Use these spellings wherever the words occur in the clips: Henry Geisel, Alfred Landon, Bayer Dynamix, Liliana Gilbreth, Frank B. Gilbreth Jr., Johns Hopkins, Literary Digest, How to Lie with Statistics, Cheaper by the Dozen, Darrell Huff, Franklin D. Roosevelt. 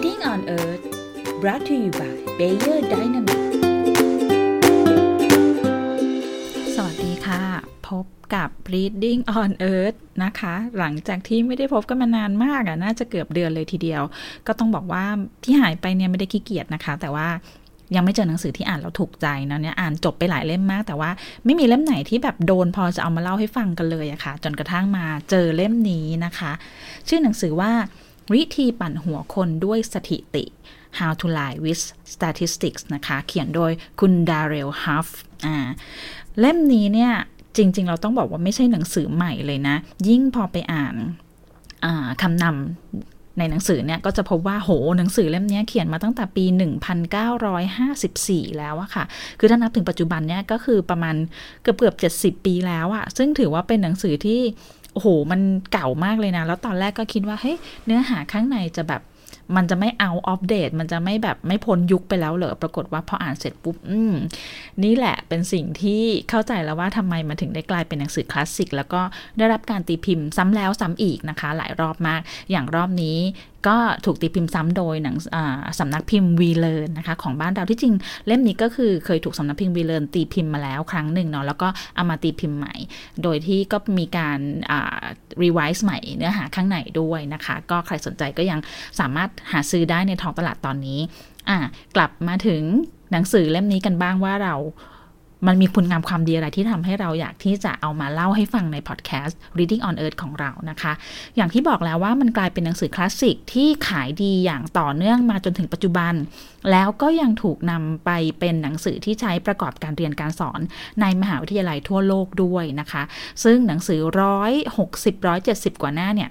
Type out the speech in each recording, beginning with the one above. Reading on Earth brought to you by Bayer Dynamix สวัสดีค่ะพบกับ Reading on Earth นะคะหลังจากที่ไม่ได้พบกันมานานมากน่าจะเกือบเดือนเลยทีเดียวก็ต้องบอกว่าที่หายไปเนี่ยไม่ได้ขี้เกียจนะคะแต่ว่ายังไม่เจอหนังสือที่อ่านแล้วถูกใจนะเนี่ยอ่านจบไปหลายเล่มมากแต่ว่าไม่มีเล่มไหนที่แบบโดนพอจะเอามาเล่าให้ฟังกันเลยอะค่ะจนกระทั่งมาเจอเล่มนี้นะคะชื่อหนังสือว่าวิธีปั่นหัวคนด้วยสถิติ How to Lie with Statistics นะคะเขียนโดยคุณดาเรลฮัฟเล่มนี้เนี่ยจริงๆเราต้องบอกว่าไม่ใช่หนังสือใหม่เลยนะยิ่งพอไปอ่านคำนำในหนังสือเนี่ยก็จะพบว่าโหหนังสือเล่มนี้เขียนมาตั้งแต่ปี1954แล้วอะค่ะคือถ้านับถึงปัจจุบันเนี่ยก็คือประมาณเกือบ70ปีแล้วอะซึ่งถือว่าเป็นหนังสือที่โอ้โหมันเก่ามากเลยนะแล้วตอนแรกก็คิดว่าเฮ้ยเนื้อหาข้างในจะแบบมันจะไม่เอาอัปเดตมันจะไม่แบบไม่พ้นยุคไปแล้วเหรอปรากฏว่าพออ่านเสร็จปุ๊บนี่แหละเป็นสิ่งที่เข้าใจแล้วว่าทำไมมันถึงได้กลายเป็นหนังสือคลาสสิกแล้วก็ได้รับการตีพิมพ์ซ้ำแล้วซ้ำอีกนะคะหลายรอบมากอย่างรอบนี้ก็ถูกตีพิมพ์ซ้ำโดยสำนักพิมพ์วีเลอร์นะคะของบ้านเราที่จริงเล่มนี้ก็คือเคยถูกสำนักพิมพ์วีเลอร์ตีพิมพ์มาแล้วครั้งหนึ่งเนาะแล้วก็เอามาตีพิมพ์ใหม่โดยที่ก็มีการรีไวซ์ใหม่เนื้อหาข้างในด้วยนะคะก็ใครสนใจก็ยังสามารถหาซื้อได้ในท้องตลาดตอนนี้กลับมาถึงหนังสือเล่มนี้กันบ้างว่ามันมีคุณงามความดีอะไรที่ทำให้เราอยากที่จะเอามาเล่าให้ฟังในพอดแคสต์ Reading on Earth ของเรานะคะอย่างที่บอกแล้วว่ามันกลายเป็นหนังสือคลาสสิกที่ขายดีอย่างต่อเนื่องมาจนถึงปัจจุบันแล้วก็ยังถูกนำไปเป็นหนังสือที่ใช้ประกอบการเรียนการสอนในมหาวิทยาลัยทั่วโลกด้วยนะคะซึ่งหนังสือ160-170 กว่าหน้าเนี่ย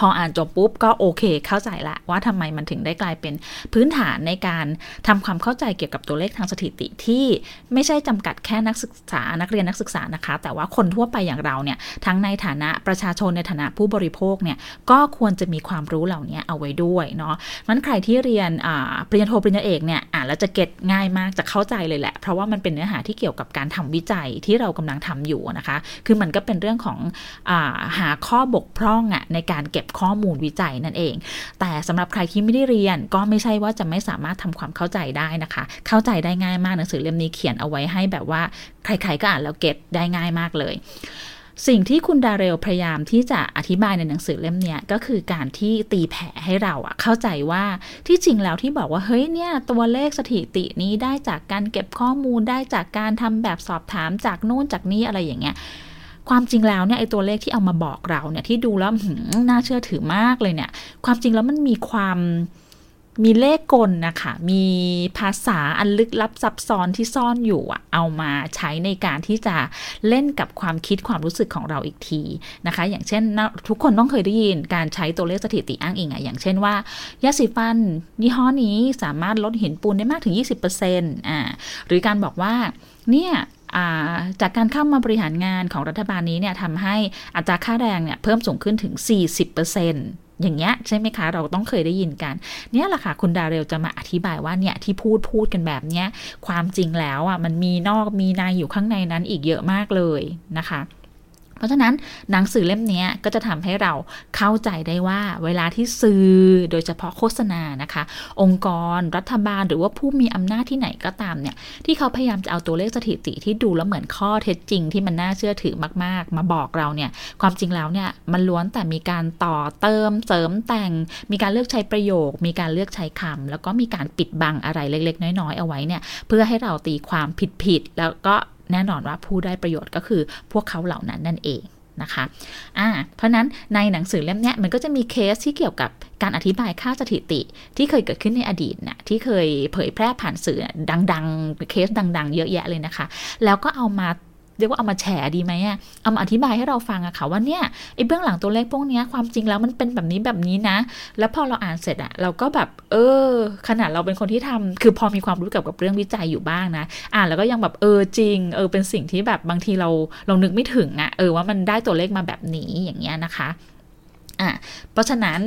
พออ่านจบปุ๊บก็โอเคเข้าใจละว่าทำไมมันถึงได้กลายเป็นพื้นฐานในการทำความเข้าใจเกี่ยวกับตัวเลขทางสถิติที่ไม่ใช่จำกัดแค่นักศึกษานักเรียนนักศึกษานะคะแต่ว่าคนทั่วไปอย่างเราเนี่ยทั้งในฐานะประชาชนในฐานะผู้บริโภคเนี่ยก็ควรจะมีความรู้เหล่านี้เอาไว้ด้วยเนาะงั้นใครที่เรียนปริญญาโทปริญญาเอกเนี่ยอ่านแล้วจะเก็ตง่ายมากจะเข้าใจเลยแหละเพราะว่ามันเป็นเนื้อหาที่เกี่ยวกับการทำวิจัยที่เรากำลังทำอยู่นะคะคือมันก็เป็นเรื่องของหาข้อบกพร่องในการเก็บข้อมูลวิจัยนั่นเองแต่สำหรับใครที่ไม่ได้เรียนก็ไม่ใช่ว่าจะไม่สามารถทำความเข้าใจได้นะคะเข้าใจได้ง่ายมากหนังสือเล่มนี้เขียนเอาไว้ให้แบบว่าใครๆก็อ่านแล้วเก็ตได้ง่ายมากเลยสิ่งที่คุณดาเรลพยายามที่จะอธิบายในหนังสือเล่มนี้ก็คือการที่ตีแผ่ให้เราเข้าใจว่าที่จริงแล้วที่บอกว่าเฮ้ยเนี่ยตัวเลขสถิตินี้ได้จากการเก็บข้อมูลได้จากการทำแบบสอบถามจากโน่นจากนี้อะไรอย่างเงี้ยความจริงแล้วเนี่ยไอ้ตัวเลขที่เอามาบอกเราเนี่ยที่ดูแล้วน่าเชื่อถือมากเลยเนี่ยความจริงแล้วมันมีเลขกลนะคะมีภาษาอันลึกลับซับซ้อนที่ซ่อนอยู่เอามาใช้ในการที่จะเล่นกับความคิดความรู้สึกของเราอีกทีนะคะอย่างเช่นทุกคนต้องเคยได้ยินการใช้ตัวเลขสถิติอ้างอิงอย่างเช่นว่ายาสีฟันยี่ห้อนี้สามารถลดหินปูนได้มากถึง 20% หรือการบอกว่าเนี่ยจากการเข้ามาบริหารงานของรัฐบาลนี้เนี่ยทำให้อัตราค่าแรงเนี่ยเพิ่มสูงขึ้นถึง 40% อย่างเงี้ยใช่ไหมคะเราต้องเคยได้ยินกันเนี่ยแหละค่ะคุณดาเรลจะมาอธิบายว่าเนี่ยที่พูดกันแบบเนี้ยความจริงแล้วมันมีนอกมีในอยู่ข้างในนั้นอีกเยอะมากเลยนะคะเพราะฉะนั้นหนังสือเล่มนี้ก็จะทำให้เราเข้าใจได้ว่าเวลาที่สื่อโดยเฉพาะโฆษณานะคะองค์กรรัฐบาลหรือว่าผู้มีอำนาจที่ไหนก็ตามเนี่ยที่เขาพยายามจะเอาตัวเลขสถิติที่ดูแล้วเหมือนข้อเท็จจริงที่มันน่าเชื่อถือมากๆมาบอกเราเนี่ยความจริงแล้วเนี่ยมันล้วนแต่มีการต่อเติมเสริมแต่งมีการเลือกใช้ประโยคมีการเลือกใช้คำแล้วก็มีการปิดบังอะไรเล็กๆน้อยๆเอาไว้เนี่ยเพื่อให้เราตีความผิดๆแล้วก็แน่นอนว่าผู้ได้ประโยชน์ก็คือพวกเขาเหล่านั้นนั่นเองนะคะเพราะนั้นในหนังสือเล่มนี้มันก็จะมีเคสที่เกี่ยวกับการอธิบายค่าสถิติที่เคยเกิดขึ้นในอดีตนะที่เคยเผยแพร่ผ่านสื่อดังๆเคสดังๆเยอะแยะเลยนะคะแล้วก็เอามาเรียกว่าเอามาแฉดีไหมเอามาอธิบายให้เราฟังค่ะว่าเนี่ยไอ้เบื้องหลังตัวเลขพวกนี้ความจริงแล้วมันเป็นแบบนี้นะแล้วพอเราอ่านเสร็จเราก็แบบขนาดเราเป็นคนที่ทำคือพอมีความรู้เกี่ยวกับเรื่องวิจัยอยู่บ้างนะอ่านแล้วก็ยังแบบจริงเป็นสิ่งที่แบบบางทีเรานึกไม่ถึงว่ามันได้ตัวเลขมาแบบนี้อย่างเงี้ยนะคะเพราะฉะนั้น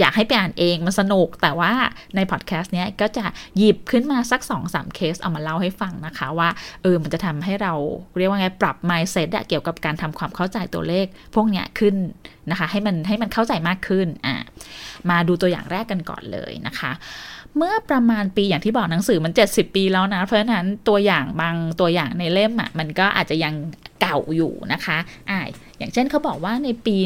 อยากให้ไปอ่านเองมันสนุกแต่ว่าในพอดแคสต์เนี้ยก็จะหยิบขึ้นมาสัก 2-3 เคสเอามาเล่าให้ฟังนะคะว่ามันจะทำให้เราเรียกว่าไงปรับ mindset เกี่ยวกับการทำความเข้าใจตัวเลขพวกเนี้ยขึ้นนะคะให้มันเข้าใจมากขึ้นมาดูตัวอย่างแรกกันก่อนเลยนะคะเมื่อประมาณปีอย่างที่บอกหนังสือมัน70ปีแล้วนะเพราะฉะนั้นตัวอย่างบางตัวอย่างในเล่มอ่ะมันก็อาจจะยังเก่าอยู่นะคะอย่างเช่นเขาบอกว่าในปี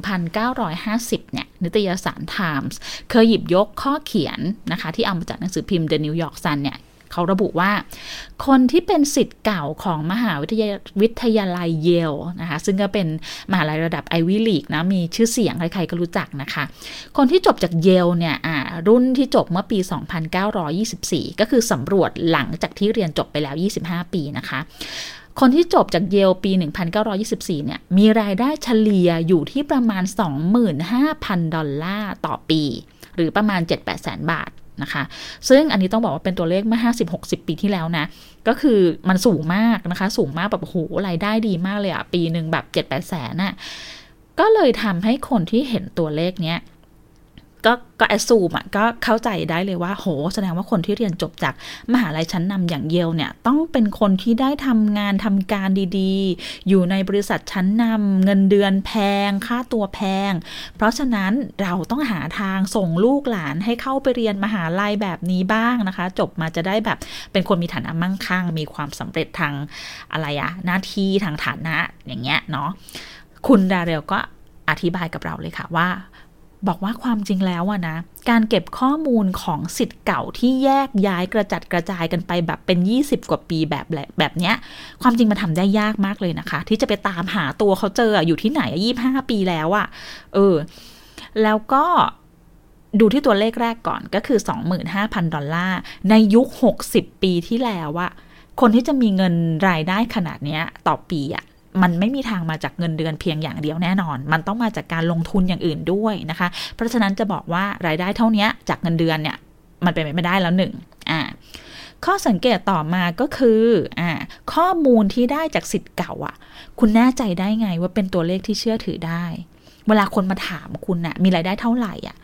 1950เนี่ยนิตยสาร Times เคยหยิบยกข้อเขียนนะคะที่เอามาจากหนังสือพิมพ์ The New York Sun เนี่ยเขาระบุว่าคนที่เป็นศิษย์เก่าของมหาวิทยาลัยเยลนะคะซึ่งก็เป็นมหาวิทยาลัยระดับไอวีลีกนะมีชื่อเสียงใครๆก็รู้จักนะคะคนที่จบจากเยลเนี่ยรุ่นที่จบเมื่อปี2924ก็คือสำรวจหลังจากที่เรียนจบไปแล้ว25ปีนะคะคนที่จบจากเยลปี1924เนี่ยมีรายได้เฉลี่ยอยู่ที่ประมาณ 25,000 ดอลลาร์ต่อปีหรือประมาณ 7-8 แสนบาทนะคะซึ่งอันนี้ต้องบอกว่าเป็นตัวเลขเมื่อ 50-60 ปีที่แล้วนะก็คือมันสูงมากนะคะสูงมากแบบโหรายได้ดีมากเลยอ่ะปีนึงแบบ 7-8 แสนน่ะก็เลยทำให้คนที่เห็นตัวเลขเนี้ยก็แอสซูมอ่ะก็เข้าใจได้เลยว่าโหแสดงว่าคนที่เรียนจบจากมหาลัยชั้นนำอย่างเยลเนี่ยต้องเป็นคนที่ได้ทำงานทำการดีๆอยู่ในบริษัทชั้นนำเงินเดือนแพงค่าตัวแพงเพราะฉะนั้นเราต้องหาทางส่งลูกหลานให้เข้าไปเรียนมหาลัยแบบนี้บ้างนะคะจบมาจะได้แบบเป็นคนมีฐานะมั่งคั่งมีความสำเร็จทางอะไรอะหน้าที่ทางฐานะอย่างเงี้ยเนาะคุณดาเรลก็อธิบายกับเราเลยค่ะว่าบอกว่าความจริงแล้วอะนะการเก็บข้อมูลของศิษย์เก่าที่แยกย้ายกระจัดกระจายกันไปแบบเป็น20กว่าปีแบบเนี้ยความจริงมันทำได้ยากมากเลยนะคะที่จะไปตามหาตัวเขาเจออยู่ที่ไหน25ปีแล้วอะแล้วก็ดูที่ตัวเลขแรกก่อนก็คือ 25,000 ดอลลาร์ในยุค60ปีที่แล้วอะคนที่จะมีเงินรายได้ขนาดเนี้ยต่อปีอะมันไม่มีทางมาจากเงินเดือนเพียงอย่างเดียวแน่นอนมันต้องมาจากการลงทุนอย่างอื่นด้วยนะคะเพราะฉะนั้นจะบอกว่ารายได้เท่านี้จากเงินเดือนเนี่ยมันเป็นไปไม่ได้แล้วหนึ่งข้อสังเกตต่อมาก็คือข้อมูลที่ได้จากศิษย์เก่าอ่ะคุณแน่ใจได้ไงว่าเป็นตัวเลขที่เชื่อถือได้เวลาคนมาถามคุณน่ะมีรายได้เท่าไหร่อ่ะ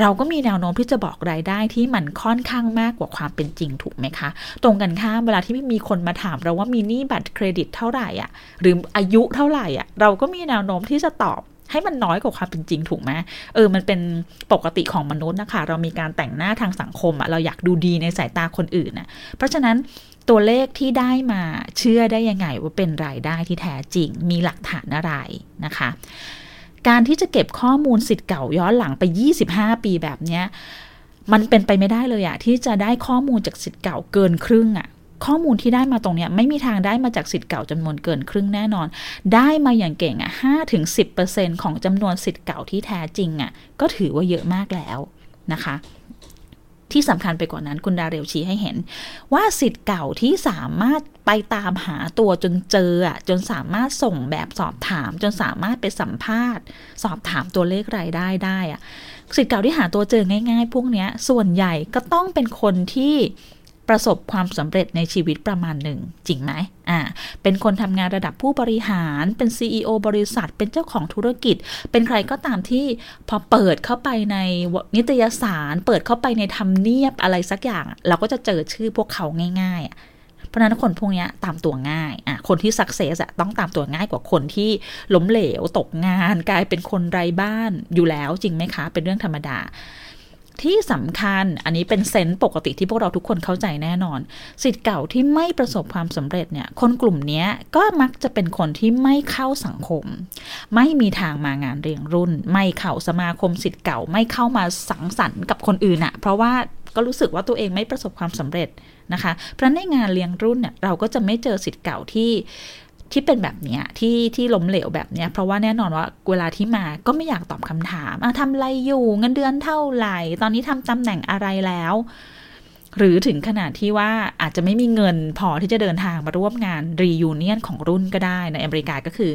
เราก็มีแนวโน้มที่จะบอกรายได้ที่มันค่อนข้างมากกว่าความเป็นจริงถูกไหมคะตรงกันข้ามเวลาที่มีคนมาถามเราว่ามีหนี้บัตรเครดิตเท่าไหร่อ่ะหรืออายุเท่าไหร่อ่ะเราก็มีแนวโน้มที่จะตอบให้มันน้อยกว่าความเป็นจริงถูกไหมมันเป็นปกติของมนุษย์นะคะเรามีการแต่งหน้าทางสังคมอ่ะเราอยากดูดีในสายตาคนอื่นนะเพราะฉะนั้นตัวเลขที่ได้มาเชื่อได้ยังไงว่าเป็นรายได้ที่แท้จริงมีหลักฐานอะไรนะคะการที่จะเก็บข้อมูลศิษย์เก่าย้อนหลังไป25ปีแบบเนี้ยมันเป็นไปไม่ได้เลยอะที่จะได้ข้อมูลจากศิษย์เก่าเกินครึ่งอะข้อมูลที่ได้มาตรงเนี้ยไม่มีทางได้มาจากศิษย์เก่าจำนวนเกินครึ่งแน่นอนได้มาอย่างเก่งอะ 5-10% ของจำนวนศิษย์เก่าที่แท้จริงอะก็ถือว่าเยอะมากแล้วนะคะที่สำคัญไปกว่านั้นคุณดาเรลชี้ให้เห็นว่าศิษย์เก่าที่สามารถไปตามหาตัวจนเจอจนสามารถส่งแบบสอบถามจนสามารถไปสัมภาษณ์สอบถามตัวเลขรายได้ได้ศิษย์เก่าที่หาตัวเจอง่ายๆพวกนี้ส่วนใหญ่ก็ต้องเป็นคนที่ประสบความสำเร็จในชีวิตประมาณหนึ่งจริงไหมเป็นคนทำงานระดับผู้บริหารเป็น CEO บริษัทเป็นเจ้าของธุรกิจเป็นใครก็ตามที่พอเปิดเข้าไปในนิตยสารเปิดเข้าไปในทำเนียบอะไรสักอย่างเราก็จะเจอชื่อพวกเขาง่ายๆเพราะนั้นคนพวกนี้ตามตัวง่ายคนที่สักเซสต้องตามตัวง่ายกว่าคนที่ล้มเหลวตกงานกลายเป็นคนไร้บ้านอยู่แล้วจริงไหมคะเป็นเรื่องธรรมดาที่สำคัญอันนี้เป็นเซนส์ปกติที่พวกเราทุกคนเข้าใจแน่นอนศิษย์เก่าที่ไม่ประสบความสำเร็จเนี่ยคนกลุ่มนี้ก็มักจะเป็นคนที่ไม่เข้าสังคมไม่มีทางมางานเรียงรุ่นไม่เข้าสมาคมศิษย์เก่าไม่เข้ามาสังสรรค์กับคนอื่นอะเพราะว่าก็รู้สึกว่าตัวเองไม่ประสบความสำเร็จนะคะเพราะในงานเรียงรุ่นเนี่ยเราก็จะไม่เจอศิษย์เก่าที่เป็นแบบนี้ที่ล้มเหลวแบบนี้เพราะว่าแน่นอนว่าเวลาที่มาก็ไม่อยากตอบคำถามทำอะไรอยู่เงินเดือนเท่าไหร่ตอนนี้ทำตำแหน่งอะไรแล้วหรือถึงขนาดที่ว่าอาจจะไม่มีเงินพอที่จะเดินทางมาร่วมงานรียูเนียนของรุ่นก็ได้ในอเมริกาก็คือ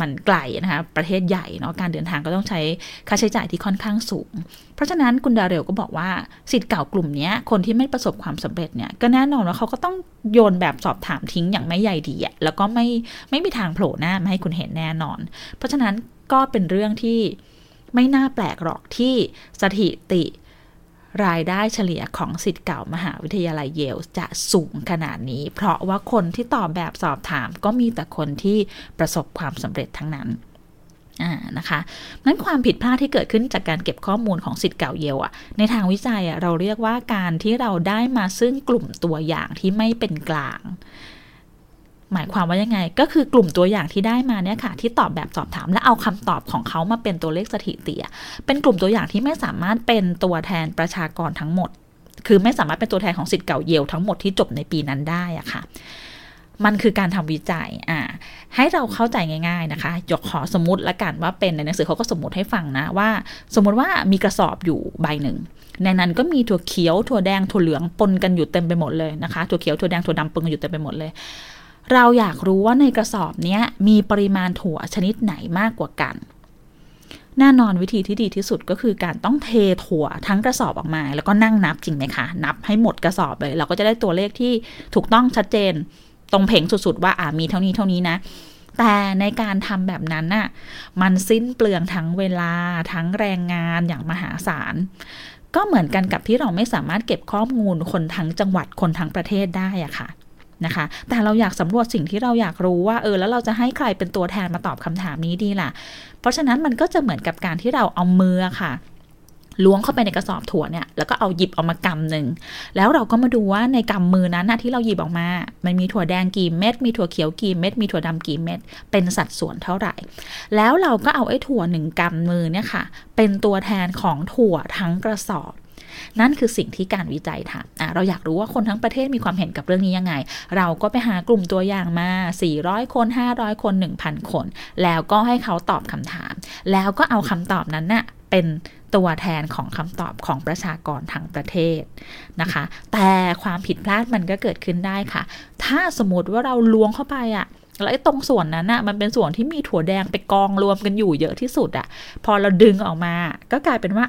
มันไกลนะคะประเทศใหญ่เนาะการเดินทางก็ต้องใช้ค่าใช้จ่ายที่ค่อนข้างสูงเพราะฉะนั้นคุณดาเรลก็บอกว่าศิษย์เก่ากลุ่มนี้คนที่ไม่ประสบความสำเร็จเนี่ยก็แน่นอนว่าเขาก็ต้องโยนแบบสอบถามทิ้งอย่างไม่ใยดีแล้วก็ไม่มีทางโผล่หน้ามาให้คุณเห็นแน่นอนเพราะฉะนั้นก็เป็นเรื่องที่ ไม่น่าแปลกหรอกที่สถิติรายได้เฉลี่ยของศิษย์เก่ามหาวิทยาลัยเยลจะสูงขนาดนี้เพราะว่าคนที่ตอบแบบสอบถามก็มีแต่คนที่ประสบความสำเร็จทั้งนั้นนะคะนั้นความผิดพลาดที่เกิดขึ้นจากการเก็บข้อมูลของศิษย์เก่าเยลในทางวิจัยเราเรียกว่าการที่เราได้มาซึ่งกลุ่มตัวอย่างที่ไม่เป็นกลางหมายความว่ายังไงก็คือกลุ่มตัวอย่างที่ได้มาเนี่ยค่ะที่ตอบแบบสอบถามและเอาคำตอบของเขามาเป็นตัวเลขสถิติเป็นกลุ่มตัวอย่างที่ไม่สามารถเป็นตัวแทนประชากรทั้งหมดคือไม่สามารถเป็นตัวแทนของศิษย์เก่าเยลทั้งหมดที่จบในปีนั้นได้อะค่ะมันคือการทำวิจัยให้เราเข้าใจง่ายๆนะคะยกขอสมมติละกันว่าเป็นในหนังสือเขาก็สมมติให้ฟังนะว่าสมมติว่ามีกระสอบอยู่ใบหนึ่งในนั้นก็มีถั่วเขียวถั่วแดงถั่วเหลืองปนกันอยู่เต็มไปหมดเลยนะคะถั่วเขียวถั่วแดงถั่วดำปนกันอยู่เต็มไปหมดเลยเราอยากรู้ว่าในกระสอบนี้มีปริมาณถั่วชนิดไหนมากกว่ากันแน่นอนวิธีที่ดีที่สุดก็คือการต้องเทถั่วทั้งกระสอบออกมาแล้วก็นั่งนับจริงไหมคะนับให้หมดกระสอบเลยเราก็จะได้ตัวเลขที่ถูกต้องชัดเจนตรงเพ่งสุดๆว่ามีเท่านี้เท่านี้นะแต่ในการทำแบบนั้นน่ะมันสิ้นเปลืองทั้งเวลาทั้งแรงงานอย่างมหาศาลก็เหมือนกันกับที่เราไม่สามารถเก็บข้อมูลคนทั้งจังหวัดคนทั้งประเทศได้อะค่ะนะคะแต่เราอยากสำรวจสิ่งที่เราอยากรู้ว่าแล้วเราจะให้ใครเป็นตัวแทนมาตอบคำถามนี้ดีล่ะเพราะฉะนั้นมันก็จะเหมือนกับการที่เราเอามือค่ะล้วงเข้าไปในกระสอบถั่วเนี่ยแล้วก็เอาหยิบออกมากำหนึ่งแล้วเราก็มาดูว่าในกำมือนั้นที่เราหยิบออกมามันมีถั่วแดงกี่เม็ดมีถั่วเขียวกี่เม็ดมีถั่วดำกี่เม็ดเป็นสัดส่วนเท่าไหร่แล้วเราก็เอาไอ้ถั่วหนึ่งกำมือเนี่ยค่ะเป็นตัวแทนของถั่วทั้งกระสอบนั่นคือสิ่งที่การวิจัยทำเราอยากรู้ว่าคนทั้งประเทศมีความเห็นกับเรื่องนี้ยังไงเราก็ไปหากลุ่มตัวอย่างมา400คน500คน 1,000 คนแล้วก็ให้เขาตอบคำถามแล้วก็เอาคำตอบนั้นน่ะเป็นตัวแทนของคำตอบของประชากรทั้งประเทศนะคะแต่ความผิดพลาดมันก็เกิดขึ้นได้ค่ะถ้าสมมติว่าเราล้วงเข้าไปแล้วไอ้ตรงส่วนนั้นน่ะมันเป็นส่วนที่มีถั่วแดงไปกองรวมกันอยู่เยอะที่สุดพอเราดึงออกมาก็กลายเป็นว่า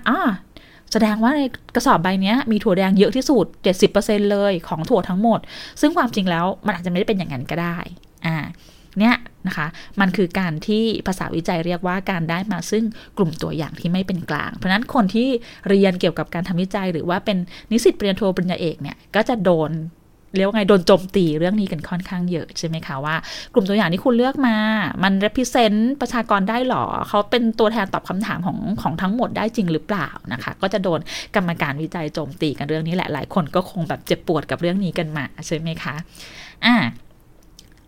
แสดงว่าในกระสอบใบนี้มีถั่วแดงเยอะที่สุด 70% เลยของถั่วทั้งหมดซึ่งความจริงแล้วมันอาจจะไม่ได้เป็นอย่างนั้นก็ได้เนี่ยนะคะมันคือการที่ภาษาวิจัยเรียกว่าการได้มาซึ่งกลุ่มตัวอย่างที่ไม่เป็นกลางเพราะนั้นคนที่เรียนเกี่ยวกับการทำวิจัยหรือว่าเป็นนิสิตปริญญาโทปริญญาเอกเนี่ยก็จะโดนเรียกว่าไงโดนโจมตีเรื่องนี้กันค่อนข้างเยอะใช่ไหมคะว่ากลุ่มตัวอย่างที่คุณเลือกมามัน represent ประชากรได้หรอเขาเป็นตัวแทนตอบคำถามของทั้งหมดได้จริงหรือเปล่านะคะก็จะโดนกรรมการวิจัยโจมตีกันเรื่องนี้แหละหลายคนก็คงแบบเจ็บปวดกับเรื่องนี้กันมาใช่ไหมคะ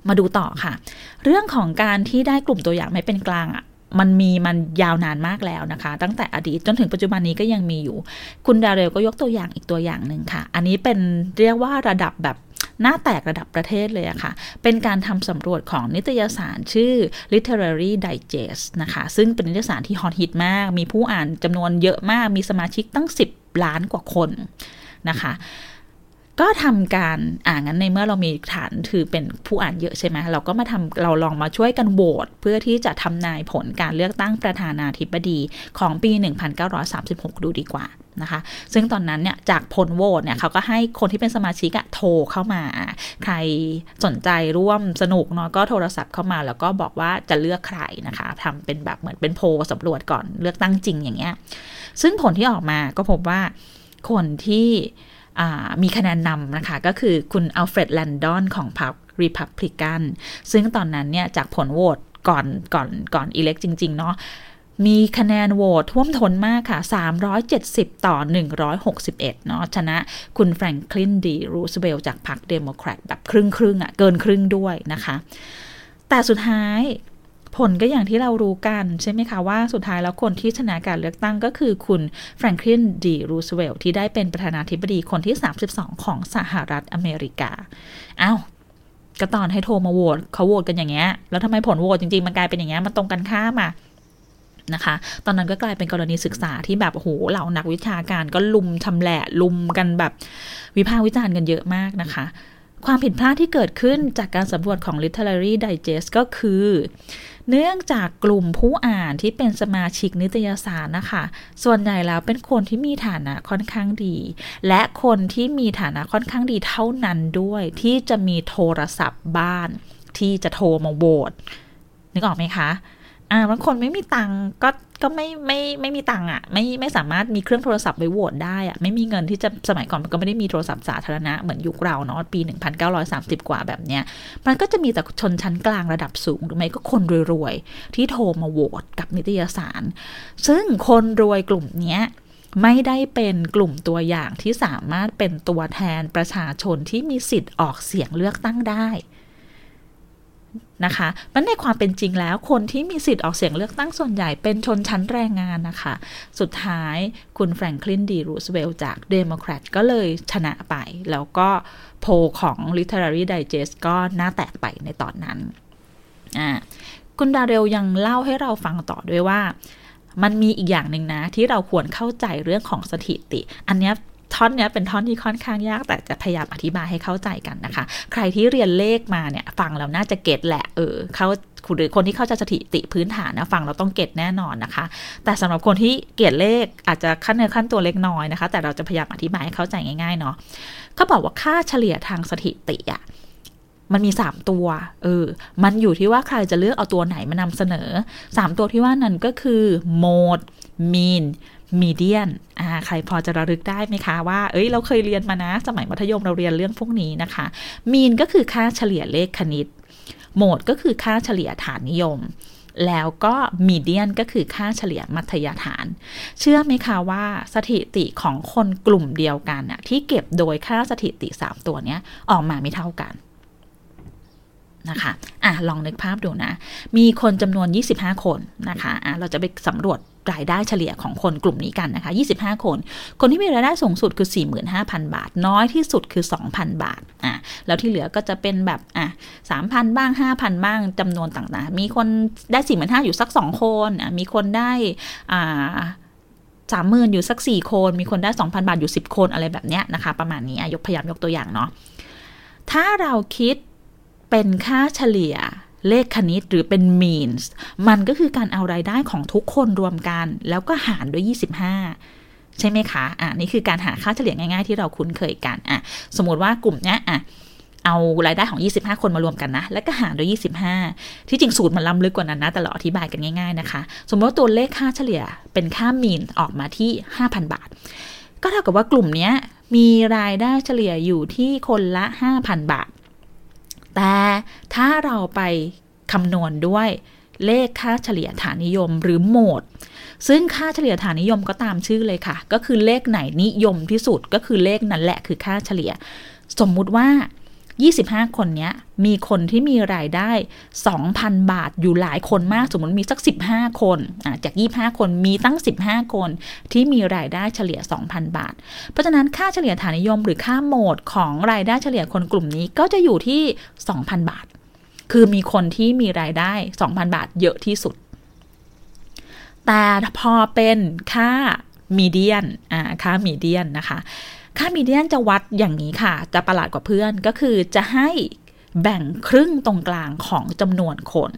มาดูต่อค่ะเรื่องของการที่ได้กลุ่มตัวอย่างไม่เป็นกลางมันยาวนานมากแล้วนะคะตั้งแต่อดีตจนถึงปัจจุบันนี้ก็ยังมีอยู่คุณดาเรลก็ยกตัวอย่างอีกตัวอย่างหนึ่งค่ะอันนี้เป็นเรียกว่าระดับแบบหน้าแตกระดับประเทศเลยอะค่ะเป็นการทำสำรวจของนิตยสารชื่อ Literary Digest นะคะซึ่งเป็นนิตยสารที่ฮอตฮิตมากมีผู้อ่านจำนวนเยอะมากมีสมาชิกตั้ง10ล้านกว่าคนนะคะก็ทำการงั้นในเมื่อเรามีฐานคือเป็นผู้อ่านเยอะใช่ไหมเราก็มาทำเราลองมาช่วยกันโหวตเพื่อที่จะทำนายผลการเลือกตั้งประธานาธิบดีของปี 1936 ดูดีกว่านะคะซึ่งตอนนั้นเนี่ยจากผลโหวตเนี่ยเขาก็ให้คนที่เป็นสมาชิกโทรเข้ามาใครสนใจร่วมสนุกเนาะก็โทรศัพท์เข้ามาแล้วก็บอกว่าจะเลือกใครนะคะทำเป็นแบบเหมือนเป็นโพลสำรวจก่อนเลือกตั้งจริงอย่างเงี้ยซึ่งผลที่ออกมาก็พบว่าคนที่มีคะแนนนำนะคะก็คือคุณอัลเฟรดแลนดอนของพรรครีพับลิกันซึ่งตอนนั้นเนี่ยจากผลโหวตก่อนอิเล็กจริงๆเนาะมีคะแนนโหวตท่วมท้นมากค่ะ370ต่อ161เนาะชนะคุณแฟรงคลินดีรูสเวลจากพรรคเดโมแครตแบบครึ่งๆเกินครึ่งด้วยนะคะแต่สุดท้ายผลก็อย่างที่เรารู้กันใช่ไหมคะว่าสุดท้ายแล้วคนที่ชนะการเลือกตั้งก็คือคุณแฟรงคลินดีรูสเวลต์ที่ได้เป็นประธานาธิบดีคนที่32ของสหรัฐอเมริกาก็ตอนให้โทรมาโหวตเขาโหวตกันอย่างเงี้ยแล้วทำไมผลโหวตจริงๆมันกลายเป็นอย่างเงี้ยมันตรงกันข้ามนะคะตอนนั้นก็กลายเป็นกรณีศึกษาที่แบบโอ้โหเหล่านักวิชาการก็ลุมชำแหละลุมกันแบบวิพากษ์วิจารณ์กันเยอะมากนะคะความผิดพลาดที่เกิดขึ้นจากการสำรวจของ Literary Digest ก็คือเนื่องจากกลุ่มผู้อ่านที่เป็นสมาชิกนิตยสารนะคะส่วนใหญ่แล้วเป็นคนที่มีฐานะค่อนข้างดีและคนที่มีฐานะค่อนข้างดีเท่านั้นด้วยที่จะมีโทรศัพท์บ้านที่จะโทรมาโหวตนึกออกไหมคะ บางคนไม่มีตังค์ก็ไม่มีตังค์อ่ะไม่สามารถมีเครื่องโทรศัพท์ไปโหวตได้อ่ะไม่มีเงินที่จะสมัยก่อนมันก็ไม่ได้มีโทรศัพท์สาธารณะเหมือนยุคเราเนาะปี1930กว่าแบบเนี้ยมันก็จะมีแต่ชนชั้นกลางระดับสูงหรือไม่ก็คนรวยๆที่โทรมาโหวตกับนิตยสารซึ่งคนรวยกลุ่มเนี้ยไม่ได้เป็นกลุ่มตัวอย่างที่สามารถเป็นตัวแทนประชาชนที่มีสิทธิ์ออกเสียงเลือกตั้งได้นะคะมันในความเป็นจริงแล้วคนที่มีสิทธิ์ออกเสียงเลือกตั้งส่วนใหญ่เป็นชนชั้นแรงงานนะคะสุดท้ายคุณแฟรงคลินดีรูสเวลต์จากเดโมแครตก็เลยชนะไปแล้วก็โพลของ Literary Digest ก็หน้าแตกไปในตอนนั้นคุณดาเรลยังเล่าให้เราฟังต่อด้วยว่ามันมีอีกอย่างหนึ่งนะที่เราควรเข้าใจเรื่องของสถิติอันเนี้ยท่อนนี้เป็นท่อนที่ค่อนข้างยากแต่จะพยายามอธิบายให้เข้าใจกันนะคะใครที่เรียนเลขมาเนี่ยฟังแล้วน่าจะเก็ทแหละเขาหรือคนที่เข้าใจสถิติพื้นฐานนะฟังเราต้องเก็ทแน่นอนนะคะแต่สำหรับคนที่เก็ทเลขอาจจะขั้นเนื้อขั้นตัวเล็กน้อยนะคะแต่เราจะพยายามอธิบายให้เข้าใจง่ายๆเนาะเขาบอกว่าค่าเฉลี่ยทางสถิติอ่ะมันมี3ตัวมันอยู่ที่ว่าใครจะเลือกเอาตัวไหนมานำเสนอ3ตัวที่ว่านั้นก็คือ mode mean median ใครพอจะระลึกได้ไหมคะว่าเราเคยเรียนมานะสมัยมัธยมเราเรียนเรื่องพวกนี้นะคะ mean ก็คือค่าเฉลี่ยเลขคณิต mode ก็คือค่าเฉลี่ยฐานนิยมแล้วก็ median ก็คือค่าเฉลี่ยมัธยฐานเชื่อไหมคะว่าสถิติของคนกลุ่มเดียวกันนะที่เก็บโดยค่าสถิติ3ตัวนี้ออกมาไม่เท่ากันนะคะลองนึกภาพดูนะมีคนจำนวน25คนนะคะเราจะไปสำรวจรายได้เฉลี่ยของคนกลุ่มนี้กันนะคะ25คนคนที่มีรายได้สูงสุดคือ 45,000 บาทน้อยที่สุดคือ 2,000 บาทแล้วที่เหลือก็จะเป็นแบบ3,000 บ้าง 5,000 บ้างจำนวนต่างๆมีคนได้ 45,000 อยู่สัก2คนมีคนได้30,000 อยู่สัก4คนมีคนได้ 2,000 บาทอยู่10คนอะไรแบบเนี้ยนะคะประมาณนี้พยายามยกตัวอย่างเนาะถ้าเราคิดเป็นค่าเฉลี่ยเลขคณิตหรือเป็น means มันก็คือการเอารายได้ของทุกคนรวมกันแล้วก็หารด้วย25ใช่ไหมคะนี่คือการหาค่าเฉลี่ยง่ายๆที่เราคุ้นเคยกันสมมติว่ากลุ่มเนี้ยเอารายได้ของ25คนมารวมกันนะแล้วก็หารด้วย25ที่จริงสูตรมันล้ำลึกกว่านั้นนะแต่เราอธิบายกันง่ายๆนะคะสมมติว่าตัวเลขค่าเฉลี่ยเป็นค่า mean ออกมาที่ 5,000 บาทก็เท่ากับว่ากลุ่มเนี้ยมีรายได้เฉลี่ยอยู่ที่คนละ 5,000 บาทแต่ถ้าเราไปคำนวณด้วยเลขค่าเฉลี่ยฐานนิยมหรือโหมดซึ่งค่าเฉลี่ยฐานนิยมก็ตามชื่อเลยค่ะก็คือเลขไหนนิยมที่สุดก็คือเลขนั้นแหละคือค่าเฉลี่ยสมมุติว่า25คนเนี้ยมีคนที่มีรายได้ 2,000 บาทอยู่หลายคนมากสมมติมีสัก15คนจาก25คนมีตั้ง15คนที่มีรายได้เฉลี่ย 2,000 บาทเพราะฉะนั้นค่าเฉลี่ยฐานนิยมหรือค่าโหมดของรายได้เฉลี่ยคนกลุ่มนี้ก็จะอยู่ที่ 2,000 บาทคือมีคนที่มีรายได้ 2,000 บาทเยอะที่สุดแต่พอเป็นค่ามีเดียนค่ามีเดียนนะคะค่ามีเดียนจะวัดอย่างนี้ค่ะจะประหลาดกว่าเพื่อนก็คือจะให้แบ่งครึ่งตรงกลางของจำนวนคน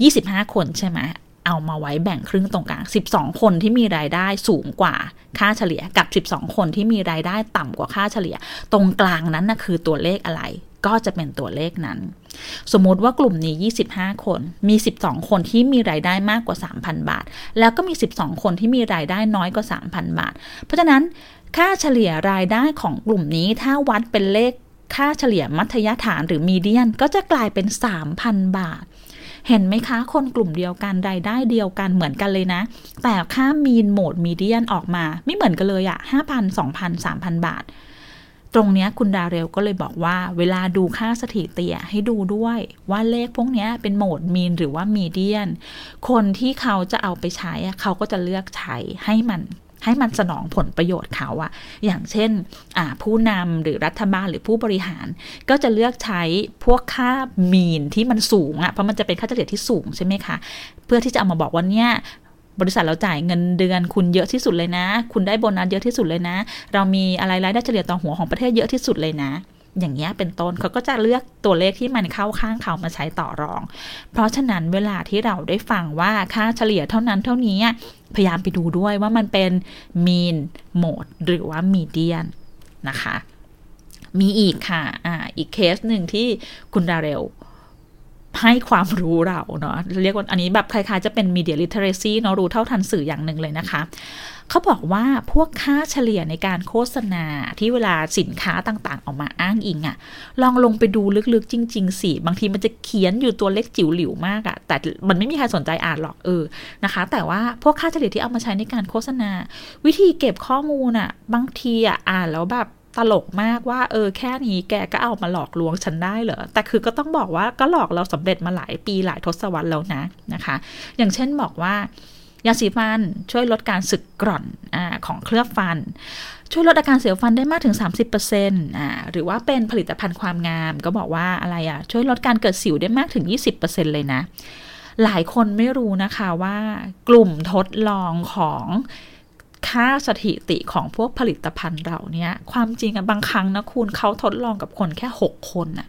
25คนใช่ไหมเอามาไว้แบ่งครึ่งตรงกลาง12คนที่มีรายได้สูงกว่าค่าเฉลี่ยกับ12คนที่มีรายได้ต่ำกว่าค่าเฉลี่ยตรงกลางนั้นนะคือตัวเลขอะไรก็จะเป็นตัวเลขนั้นสมมติว่ากลุ่มนี้25คนมี12คนที่มีรายได้มากกว่า 3,000 บาทแล้วก็มี12คนที่มีรายได้น้อยกว่า 3,000 บาทเพราะฉะนั้นค่าเฉลี่ยรายได้ของกลุ่มนี้ถ้าวัดเป็นเลขค่าเฉลี่ยมัธยฐานหรือมีเดียนก็จะกลายเป็น 3,000 บาทเห็นไหมคะคนกลุ่มเดียวกันรายได้เดียวกันเหมือนกันเลยนะแต่ค่ามีนโหมดมีเดียนออกมาไม่เหมือนกันเลยอะ 5,000 2,000 3,000 บาทตรงนี้คุณดาเรลก็เลยบอกว่าเวลาดูค่าสถิติให้ดูด้วยว่าเลขพวกนี้เป็นโหมดมีนหรือว่ามีเดียนคนที่เขาจะเอาไปใช้เขาก็จะเลือกใช้ให้มันสนองผลประโยชน์เขาอย่างเช่นผู้นำหรือรัฐบาลหรือผู้บริหารก็จะเลือกใช้พวกค่ามีนที่มันสูงเพราะมันจะเป็นค่าเฉลี่ยที่สูงใช่ไหมคะเพื่อที่จะเอามาบอกว่าเนี่ยบริษัทเราจ่ายเงินเดือนคุณเยอะที่สุดเลยนะคุณได้โบนัสเยอะที่สุดเลยนะเรามีอะไรรายได้เฉลี่ยต่อหัวของประเทศเยอะที่สุดเลยนะอย่างเงี้ยเป็นต้นเขาก็จะเลือกตัวเลขที่มันเข้าข้างเขามาใช้ต่อรองเพราะฉะนั้นเวลาที่เราได้ฟังว่าค่าเฉลี่ยเท่านั้นเท่านี้พยายามไปดูด้วยว่ามันเป็น mean mode หรือว่า median นะคะมีอีกค่ะอีกเคสหนึ่งที่คุณดาเรล ให้ความรู้เราเนาะเรียกว่าอันนี้แบบคล้ายๆจะเป็น media literacy เนาะรู้เท่าทันสื่ออย่างหนึ่งเลยนะคะเขาบอกว่าพวกค่าเฉลี่ยในการโฆษณาที่เวลาสินค้าต่างๆออกมาอ้างอิงอะลองลงไปดูลึกๆจริงๆสิบางทีมันจะเขียนอยู่ตัวเล็กจิ๋วหลิวมากอะแต่มันไม่มีใครสนใจอ่านหรอกนะคะแต่ว่าพวกค่าเฉลี่ยที่เอามาใช้ในการโฆษณาวิธีเก็บข้อมูลอะบางทีอะอ่านแล้วแบบตลกมากว่าแค่นี้แกก็เอามาหลอกลวงฉันได้เหรอแต่คือก็ต้องบอกว่าก็หลอกเราสำเร็จมาหลายปีหลายทศวรรษแล้วนะนะคะอย่างเช่นบอกว่ายาสีฟันช่วยลดการสึกกร่อนของเคลือบฟันช่วยลดอาการเสียวฟันได้มากถึง 30% หรือว่าเป็นผลิตภัณฑ์ความงามก็บอกว่าอะไรช่วยลดการเกิดสิวได้มากถึง 20% เลยนะหลายคนไม่รู้นะคะว่ากลุ่มทดลองของค่าสถิติของพวกผลิตภัณฑ์เราเนี่ยความจริงบางครั้งนะคุณเขาทดลองกับคนแค่6คนนะ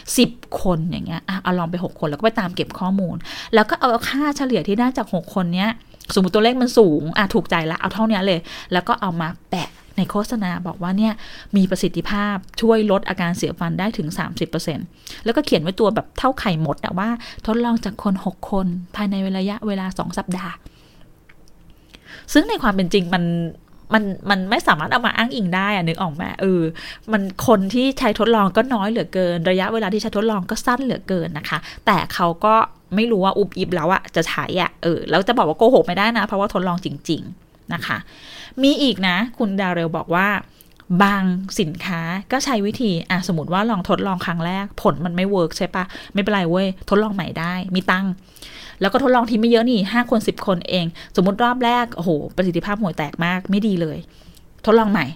10คนอย่างเงี้ยเอาลองไป6คนแล้วก็ไปตามเก็บข้อมูลแล้วก็เอาค่าเฉลี่ยที่ได้จาก6คนเนี้ยสมมุติตัวเลขมันสูงถูกใจละเอาเท่านี้เลยแล้วก็เอามาแปะในโฆษณาบอกว่าเนี่ยมีประสิทธิภาพช่วยลดอาการเสียฟันได้ถึง 30% แล้วก็เขียนไว้ตัวแบบเท่าไข่มดว่าทดลองจากคน6คนภายในระยะเวลา2สัปดาห์ซึ่งในความเป็นจริงมันไม่สามารถเอามาอ้างอิงได้นึกออกไหมมันคนที่ใช้ทดลองก็น้อยเหลือเกินระยะเวลาที่ใช้ทดลองก็สั้นเหลือเกินนะคะแต่เขาก็ไม่รู้ว่าอุบอิบแล้วจะใช้แล้วจะบอกว่าโกหกไม่ได้นะเพราะว่าทดลองจริงๆนะคะมีอีกนะคุณดาวเรลบอกว่าบางสินค้าก็ใช้วิธีสมมติว่าลองทดลองครั้งแรกผลมันไม่เวิร์กใช่ปะไม่เป็นไรเว้ยทดลองใหม่ได้มีตังค์แล้วก็ทดลองทีไม่เยอะนี่5คน10คนเองสมมติรอบแรกโอ้โหประสิทธิภาพห่วยแตกมากไม่ดีเลยทดลองใหม่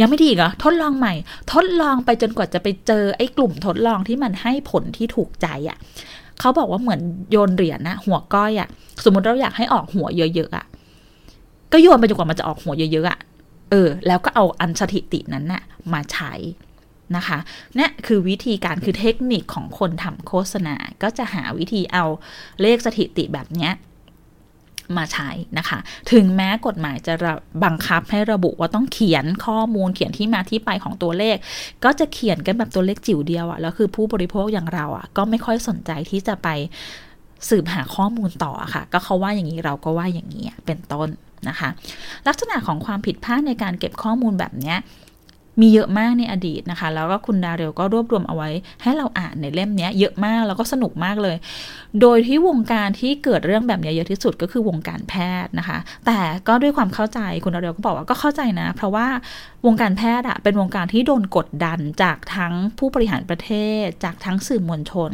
ยังไม่ดีอีกเหรอทดลองใหม่ทดลองไปจนกว่าจะไปเจอไอ้กลุ่มทดลองที่มันให้ผลที่ถูกใจเขาบอกว่าเหมือนโยนเหรียญนะหัวก้อยสมมติเราอยากให้ออกหัวเยอะๆก็โยนไปจนกว่ามันจะออกหัวเยอะๆแล้วก็เอาอันสถิตินั้นมาใช้นะคะเนี่ยคือวิธีการคือเทคนิคของคนทำโฆษณาก็จะหาวิธีเอาเลขสถิติแบบเนี้ยมาใช้นะคะถึงแม้กฎหมายจะบังคับให้ระบุว่าต้องเขียนข้อมูลเขียนที่มาที่ไปของตัวเลขก็จะเขียนกันแบบตัวเลขจิ๋วเดียวแล้วคือผู้บริโภคอย่างเราก็ไม่ค่อยสนใจที่จะไปสืบหาข้อมูลต่อค่ะก็เขาว่าอย่างนี้เราก็ว่าอย่างนี้เป็นต้นนะคะลักษณะของความผิดพลาดในการเก็บข้อมูลแบบเนี้ยมีเยอะมากในอดีตนะคะแล้วก็คุณดาเรลก็รวบรวมเอาไว้ให้เราอ่านในเล่มนี้เยอะมากแล้วก็สนุกมากเลยโดยที่วงการที่เกิดเรื่องแบบนี้เยอะที่สุดก็คือวงการแพทย์นะคะแต่ก็ด้วยความเข้าใจคุณดาเรลก็บอกว่าก็เข้าใจนะเพราะว่าวงการแพทย์เป็นวงการที่โดนกดดันจากทั้งผู้บริหารประเทศจากทั้งสื่อมวลชน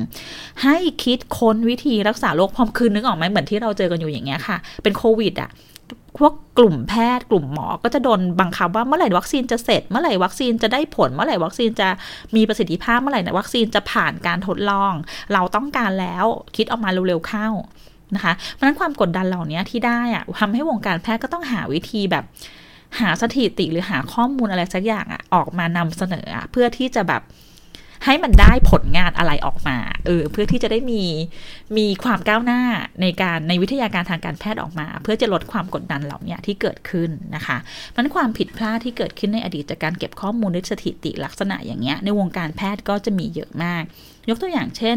ให้คิดค้นวิธีรักษาโรคพร้อมคืนนึกออกไหมเหมือนที่เราเจอกันอยู่อย่างเงี้ยค่ะเป็นโควิดพวกกลุ่มแพทย์กลุ่มหมอก็จะโดนบังคับว่าเมื่อไหร่วัคซีนจะเสร็จเมื่อไหร่วัคซีนจะได้ผลเมื่อไหร่วัคซีนจะมีประสิทธิภาพเมื่อไหร่วัคซีนจะผ่านการทดลองเราต้องการแล้วคิดออกมาเร็วๆเข้านะคะเพราะฉะนั้นความกดดันเหล่านี้ที่ได้ทำให้วงการแพทย์ก็ต้องหาวิธีแบบหาสถิติหรือหาข้อมูลอะไรสักอย่างออกมานำเสนอเพื่อที่จะแบบให้มันได้ผลงานอะไรออกมาเพื่อที่จะได้มีความก้าวหน้าในการในวิทยาการทางการแพทย์ออกมาเพื่อจะลดความกดดันเหล่านี้ที่เกิดขึ้นนะคะมันความผิดพลาดที่เกิดขึ้นในอดีตจากการเก็บข้อมูลด้วยสถิติลักษณะอย่างเงี้ยในวงการแพทย์ก็จะมีเยอะมากยกตัวอย่างเช่น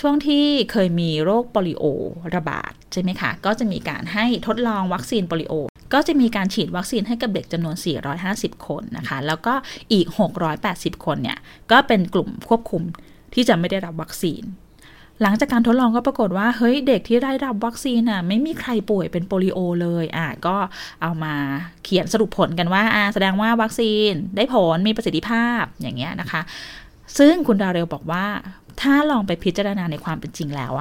ช่วงที่เคยมีโรคโปลิโอระบาดใช่ไหมคะก็จะมีการให้ทดลองวัคซีนโปลิโอก็จะมีการฉีดวัคซีนให้กับเด็กจำนวน450คนนะคะแล้วก็อีก680คนเนี่ยก็เป็นกลุ่มควบคุมที่จะไม่ได้รับวัคซีนหลังจากการทดลองก็ปรากฏว่าเฮ้ยเด็กที่ได้รับวัคซีนไม่มีใครป่วยเป็นโปลิโอเลยก็เอามาเขียนสรุปผลกันว่าแสดงว่าวัคซีนได้ผลมีประสิทธิภาพอย่างเงี้ยนะคะซึ่งคุณดาเรลบอกว่าถ้าลองไปพิจารณาในความเป็นจริงแล้ว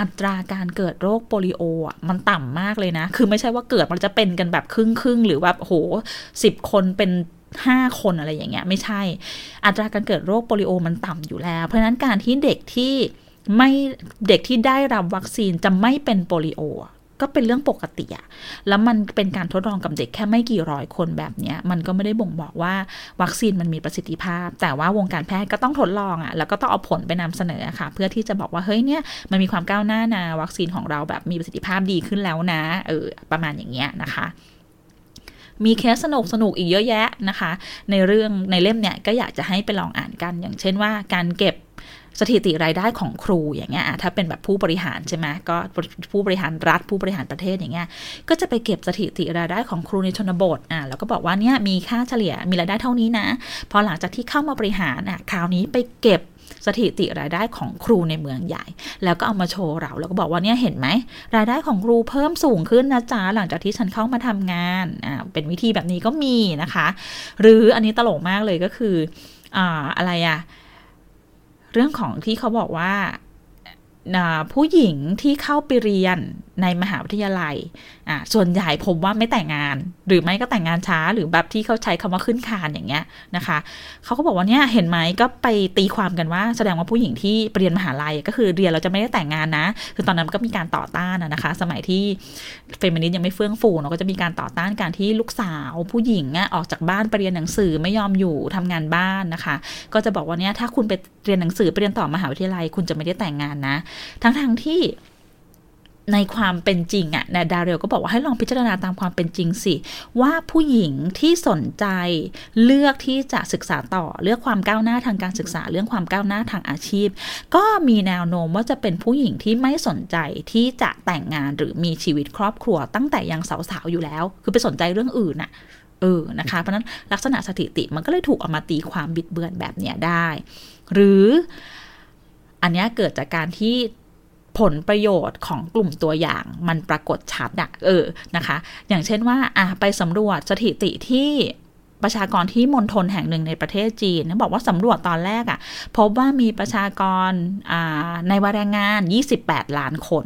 อัตราการเกิดโรคโปลิโอมันต่ำมากเลยนะคือไม่ใช่ว่าเกิดมันจะเป็นกันแบบครึ่งๆหรือว่าโห10คนเป็น5คนอะไรอย่างเงี้ยไม่ใช่อัตราการเกิดโรคโปลิโอมันต่ำอยู่แล้วเพราะฉะนั้นการที่เด็กที่ได้รับวัคซีนจะไม่เป็นโปลิโอก็เป็นเรื่องปกติแล้วมันเป็นการทดลองกับเด็กแค่ไม่กี่ร้อยคนแบบนี้มันก็ไม่ได้บ่งบอกว่าวัคซีนมันมีประสิทธิภาพแต่ว่าวงการแพทย์ก็ต้องทดลองแล้วก็ต้องเอาผลไปนำเสนอค่ะเพื่อที่จะบอกว่าเฮ้ยเนี่ยมันมีความก้าวหน้านะวัคซีนของเราแบบมีประสิทธิภาพดีขึ้นแล้วนะประมาณอย่างเงี้ยนะคะมีเคสสนุกอีกเยอะแยะนะคะในเล่มเนี่ยก็อยากจะให้ไปลองอ่านกันอย่างเช่นว่าการเก็บ สถิติรายได้ของครูอย่างเงี้ยถ้าเป็นแบบผู้บริหารใช่ไหมก็ผู้บริหารรัฐผู้บริหารประเทศอย่างเงี้ยก็จะไปเก็บสถิติรายได้ของครูในชนบทแล้วก็บอกว่าเนี่ยมีค่าเฉลี่ยมีรายได้เท่านี้นะพอหลังจากที่เข้ามาบริหารคราวนี้ไปเก็บสถิติรายได้ของครูในเมืองใหญ่แล้วก็เอามาโชว์เราแล้วก็บอกว่าเนี่ยเห็นไหมรายได้ของครูเพิ่มสูงขึ้นนะจ๊ะหลังจากที่ฉันเข้ามาทำงานเป็นวิธีแบบนี้ก็มีนะคะหรืออันนี้ตลกมากเลยก็คืออะไรอะเรื่องของที่เขาบอกว่าผู้หญิงที่เข้าไปเรียนในมหาวิทยาลัยส่วนใหญ่ผมว่าไม่แต่งงานหรือไม่ก็แต่งงานช้าหรือแบบที่เขาใช้คำว่าขึ้นคานอย่างเงี้ยนะคะเขาก็บอกว่าเนี่ยเห็นไหมก็ไปตีความกันว่าแสดงว่าผู้หญิงที่เรียนมหาลัยก็คือเรียนเราจะไม่ได้แต่งงานนะคือตอนนั้นก็มีการต่อต้านนะคะสมัยที่เฟมินิสต์ยังไม่เฟื่องฟูเราก็จะมีการต่อต้านการที่ลูกสาวผู้หญิงออกจากบ้านไปเรียนหนังสือไม่ยอมอยู่ทำงานบ้านนะคะก็จะบอกว่าเนี่ยถ้าคุณไปเรียนหนังสือไปเรียนต่อมหาวิทยาลัยคุณจะไม่ได้แต่งงานนะทั้งที่ในความเป็นจริงนะดาเรลก็บอกว่าให้ลองพิจารณาตามความเป็นจริงสิว่าผู้หญิงที่สนใจเลือกที่จะศึกษาต่อเลือกความก้าวหน้าทางการศึกษาเรื่องความก้าวหน้าทางอาชีพก็มีแนวโน้มว่าจะเป็นผู้หญิงที่ไม่สนใจที่จะแต่งงานหรือมีชีวิตครอบครัวตั้งแต่ยังสาวๆอยู่แล้วคือไปสนใจเรื่องอื่นนะคะเพราะนั้นลักษณะสถิติมันก็เลยถูกเอามาตีความบิดเบือนแบบเนี้ยได้หรืออันนี้เกิดจากการที่ผลประโยชน์ของกลุ่มตัวอย่างมันปรากฏชัดนะคะอย่างเช่นว่าไปสำรวจสถิติที่ประชากรที่มณฑลแห่งหนึ่งในประเทศจีนนะบอกว่าสำรวจตอนแรกพบว่ามีประชากรในวัยแรงงาน28ล้านคน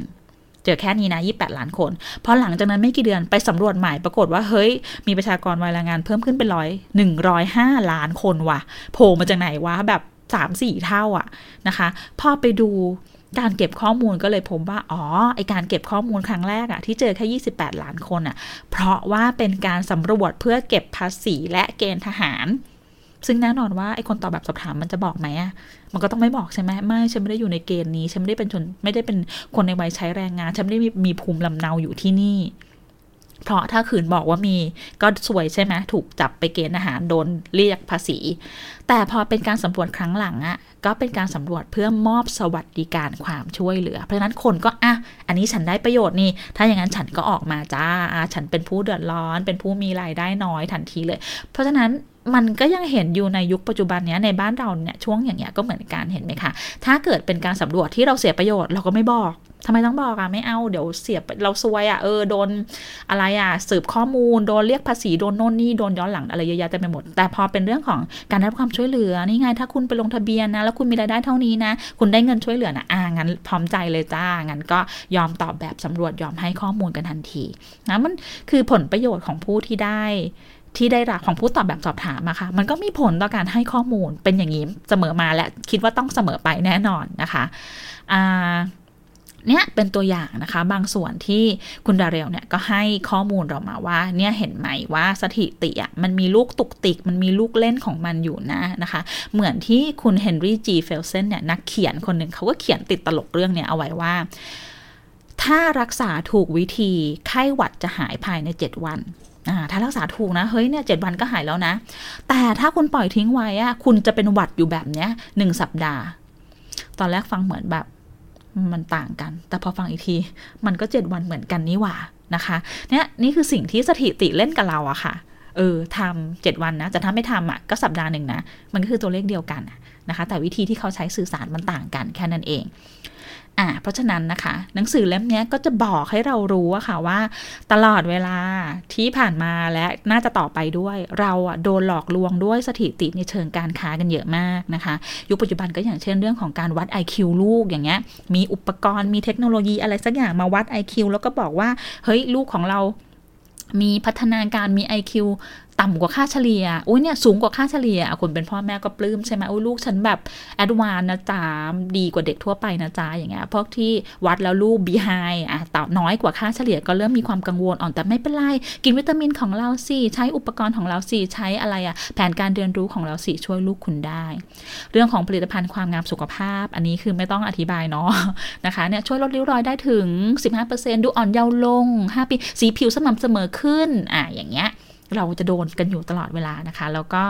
เจอแค่นี้นะ28ล้านคนพอหลังจากนั้นไม่กี่เดือนไปสำรวจใหม่ปรากฏว่าเฮ้ยมีประชากรวัยแรงงานเพิ่มขึ้นเป็น105ล้านคนว่ะโผล่มาจากไหนวะแบบ 3-4 เท่านะคะพอไปดูการเก็บข้อมูลก็เลยพบว่าไอการเก็บข้อมูลครั้งแรกที่เจอแค่28ล้านคนเพราะว่าเป็นการสำรวจเพื่อเก็บภาษีและเกณฑ์ทหารซึ่งแน่นอนว่าไอคนตอบแบบสอบถามมันจะบอกไหมมันก็ต้องไม่บอกใช่ไหมไม่ฉันไม่ได้อยู่ในเกณฑ์นี้ฉันไม่ได้เป็นชนไม่ได้เป็นคนในวัยใช้แรงงานฉันไม่ได้มีภูมิลำเนาอยู่ที่นี่เพราะถ้าขืนบอกว่ามีก็สวยใช่ไหมถูกจับไปเกณฑ์อาหารโดนเรียกภาษีแต่พอเป็นการสำรวจครั้งหลังก็เป็นการสำรวจเพื่อมอบสวัสดิการความช่วยเหลือเพราะฉะนั้นคนก็อันนี้ฉันได้ประโยชน์นี่ถ้าอย่างนั้นฉันก็ออกมาจ้าฉันเป็นผู้เดือดร้อนเป็นผู้มีรายได้น้อยทันทีเลยเพราะฉะนั้นมันก็ยังเห็นอยู่ในยุคปัจจุบันเนี้ยในบ้านเราเนี่ยช่วงอย่างเงี้ยก็เหมือนกันเห็นไหมคะถ้าเกิดเป็นการสำรวจที่เราเสียประโยชน์เราก็ไม่บอกทำไมต้องบอกไม่เอาเดี๋ยวเสียเราซวยโดนอะไรสืบข้อมูลโดนเรียกภาษีโดนโน่นนี่โดนย้อนหลังอะไรเยอะแยะเต็มไปหมดแต่พอเป็นเรื่องของการได้ความช่วยเหลือนี่ไงถ้าคุณไปลงทะเบียนนะแล้วคุณมีรายได้เท่านี้นะคุณได้เงินช่วยเหลือนะงั้นพร้อมใจเลยจ้างั้นก็ยอมตอบแบบสำรวจยอมให้ข้อมูลกันทันทีนะมันคือผลประโยชน์ของผู้ที่ได้รับของผู้ตอบแบบสอบถามนะคะมันก็มีผลต่อการให้ข้อมูลเป็นอย่างนี้เสมอมาและคิดว่าต้องเสมอไปแน่นอนนะคะเนี่ยเป็นตัวอย่างนะคะบางส่วนที่คุณดาเรลเนี่ยก็ให้ข้อมูลเรามาว่าเนี่ยเห็นไหมว่าสถิติมันมีลูกตุกติกมันมีลูกเล่นของมันอยู่นะคะเหมือนที่คุณเฮนรี่จีเฟลเซนเนี่ยนักเขียนคนหนึ่งเขาก็เขียนติดตลกเรื่องเนี่ยเอาไว้ว่าถ้ารักษาถูกวิธีไข้หวัดจะหายภายใน7วันถ้ารักษาถูกนะเฮ้ยเนี่ย7วันก็หายแล้วนะแต่ถ้าคุณปล่อยทิ้งไว้คุณจะเป็นหวัดอยู่แบบเนี้ย1สัปดาห์ตอนแรกฟังเหมือนแบบมันต่างกันแต่พอฟังอีกทีมันก็7วันเหมือนกันนี่หว่านะคะเนี่ยนี่คือสิ่งที่สถิติเล่นกับเราค่ะทำ7วันนะแต่ถ้าไม่ทำก็สัปดาห์หนึ่งนะมันก็คือตัวเลขเดียวกันนะคะแต่วิธีที่เขาใช้สื่อสารมันต่างกันแค่นั้นเองเพราะฉะนั้นนะคะหนังสือเล่มนี้ก็จะบอกให้เรารู้ค่ะว่าตลอดเวลาที่ผ่านมาและน่าจะต่อไปด้วยเราโดนหลอกลวงด้วยสถิติในเชิงการค้ากันเยอะมากนะคะยุคปัจจุบันก็อย่างเช่นเรื่องของการวัด IQ ลูกอย่างเงี้ยมีอุปกรณ์มีเทคโนโลยีอะไรสักอย่างมาวัด IQ แล้วก็บอกว่าเฮ้ยลูกของเรามีพัฒนาการมี IQ ต่ำกว่าค่าเฉลี่ยอุ้ยเนี่ยสูงกว่าค่าเฉลี่ยคนเป็นพ่อแม่ก็ปลื้มใช่ไหมอุ้ยลูกฉันแบบแอดวานซ์นะจ๊ะดีกว่าเด็กทั่วไปนะจ๊ะอย่างเงี้ยพวกที่วัดแล้วลูก behind ต่ำน้อยกว่าค่าเฉลี่ยก็เริ่มมีความกังวลแต่ไม่เป็นไรกินวิตามินของเราสิใช้อุปกรณ์ของเราสิใช้อะไรแผนการเรียนรู้ของเราสิช่วยลูกคุณได้เรื่องของผลิตภัณฑ์ความงามสุขภาพอันนี้คือไม่ต้องอธิบายเนาะนะคะเนี่ยช่วยลดริ้วรอยได้ถึง 15% ดูอ่อนเยาว์ลง5ปีสีผิวสม่ำเสมอขึ้นอย่างเงี้ยเราจะโดนกันอยู่ตลอดเวลานะคะแล้วก็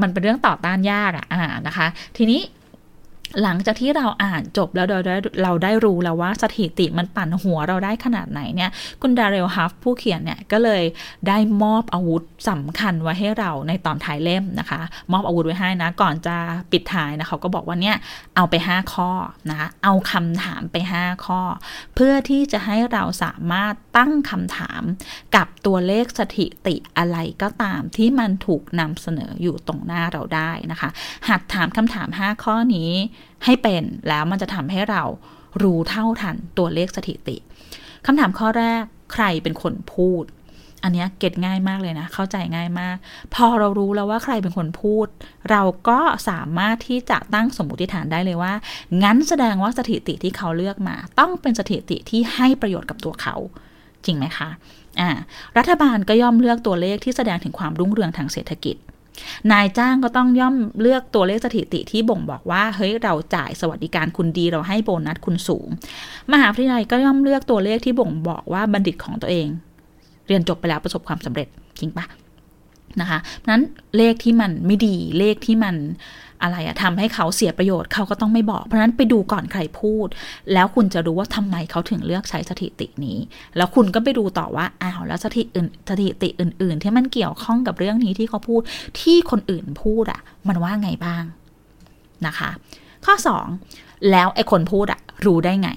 มันเป็นเรื่องต่อต้านยากอ่ะนะคะทีนี้หลังจากที่เราอ่านจบแล้วเราได้รู้แล้วว่าสถิติมันปั่นหัวเราได้ขนาดไหนเนี่ยคุณดาเรลฮัฟผู้เขียนเนี่ยก็เลยได้มอบอาวุธสำคัญไว้ให้เราในตอนท้ายเล่มนะคะมอบอาวุธไว้ให้นะก่อนจะปิดท้ายนะเขาก็บอกว่าเนี่ยเอาไป5ข้อนะคะเอาคำถามไป5ข้อเพื่อที่จะให้เราสามารถตั้งคำถามกับตัวเลขสถิติอะไรก็ตามที่มันถูกนำเสนออยู่ตรงหน้าเราได้นะคะหัดถามคำถาม5ข้อนี้ให้เป็นแล้วมันจะทำให้เรารู้เท่าทันตัวเลขสถิติคำถามข้อแรกใครเป็นคนพูดอันนี้เก็ตง่ายมากเลยนะเข้าใจง่ายมากพอเรารู้แล้วว่าใครเป็นคนพูดเราก็สามารถที่จะตั้งสมมติฐานได้เลยว่างั้นแสดงว่าสถิติที่เขาเลือกมาต้องเป็นสถิติที่ให้ประโยชน์กับตัวเขาจริงไหมคะรัฐบาลก็ย่อมเลือกตัวเลขที่แสดงถึงความรุ่งเรืองทางเศรษฐกิจนายจ้างก็ต้องย่อมเลือกตัวเลขสถิติที่บ่งบอกว่าเฮ้ยเราจ่ายสวัสดิการคุณดีเราให้โบนัสคุณสูงมหาวิทยาลัยก็ย่อมเลือกตัวเลขที่บ่งบอกว่าบัณฑิตของตัวเองเรียนจบไปแล้วประสบความสำเร็จจริงปะนะคะนั้นเลขที่มันไม่ดีเลขที่มันอะไรอะทำให้เขาเสียประโยชน์เขาก็ต้องไม่บอกเพราะนั้นไปดูก่อนใครพูดแล้วคุณจะรู้ว่าทำไมเขาถึงเลือกใช้สถิตินี้แล้วคุณก็ไปดูต่อว่าอ้าวแล้วสถิติอื่นๆที่มันเกี่ยวข้องกับเรื่องนี้ที่เขาพูดที่คนอื่นพูดอะมันว่าไงบ้างนะคะข้อ2แล้วไอ้คนพูดอะรู้ได้ไง